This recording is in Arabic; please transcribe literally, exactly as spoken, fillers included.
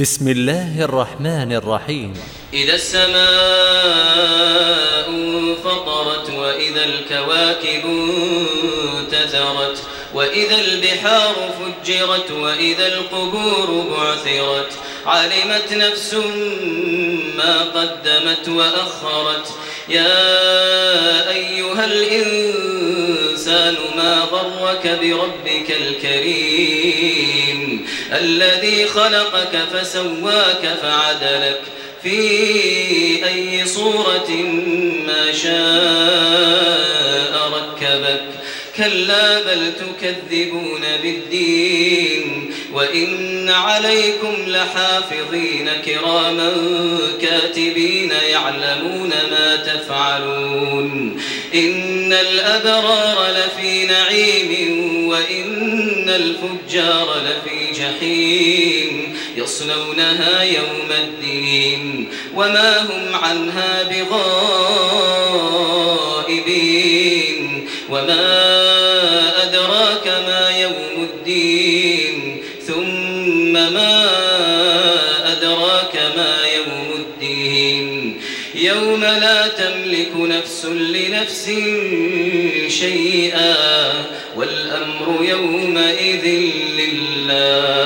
بسم الله الرحمن الرحيم. إذا السماء انفطرت وإذا الكواكب انتثرت وإذا البحار فجرت وإذا القبور بعثرت علمت نفس ما قدمت وأخرت. يا أيها الإنسان ما غرك بربك الكريم الذي خلقك فسواك فعدلك في أي صورة ما شاء ركبك. كلا بل تكذبون بالدين وإن عليكم لحافظين كراما كاتبين يعلمون ما تفعلون. إن الأبرار لفي نعيم وإن الفجار لفي جحيم يصلونها يوم الدين وما هم عنها بغائبين. وما أدراك ما يوم الدين ثم ما أدراك ما يوم الدين. يوم لا تملك نفس لنفس شيئا والأمر يومئذ لله.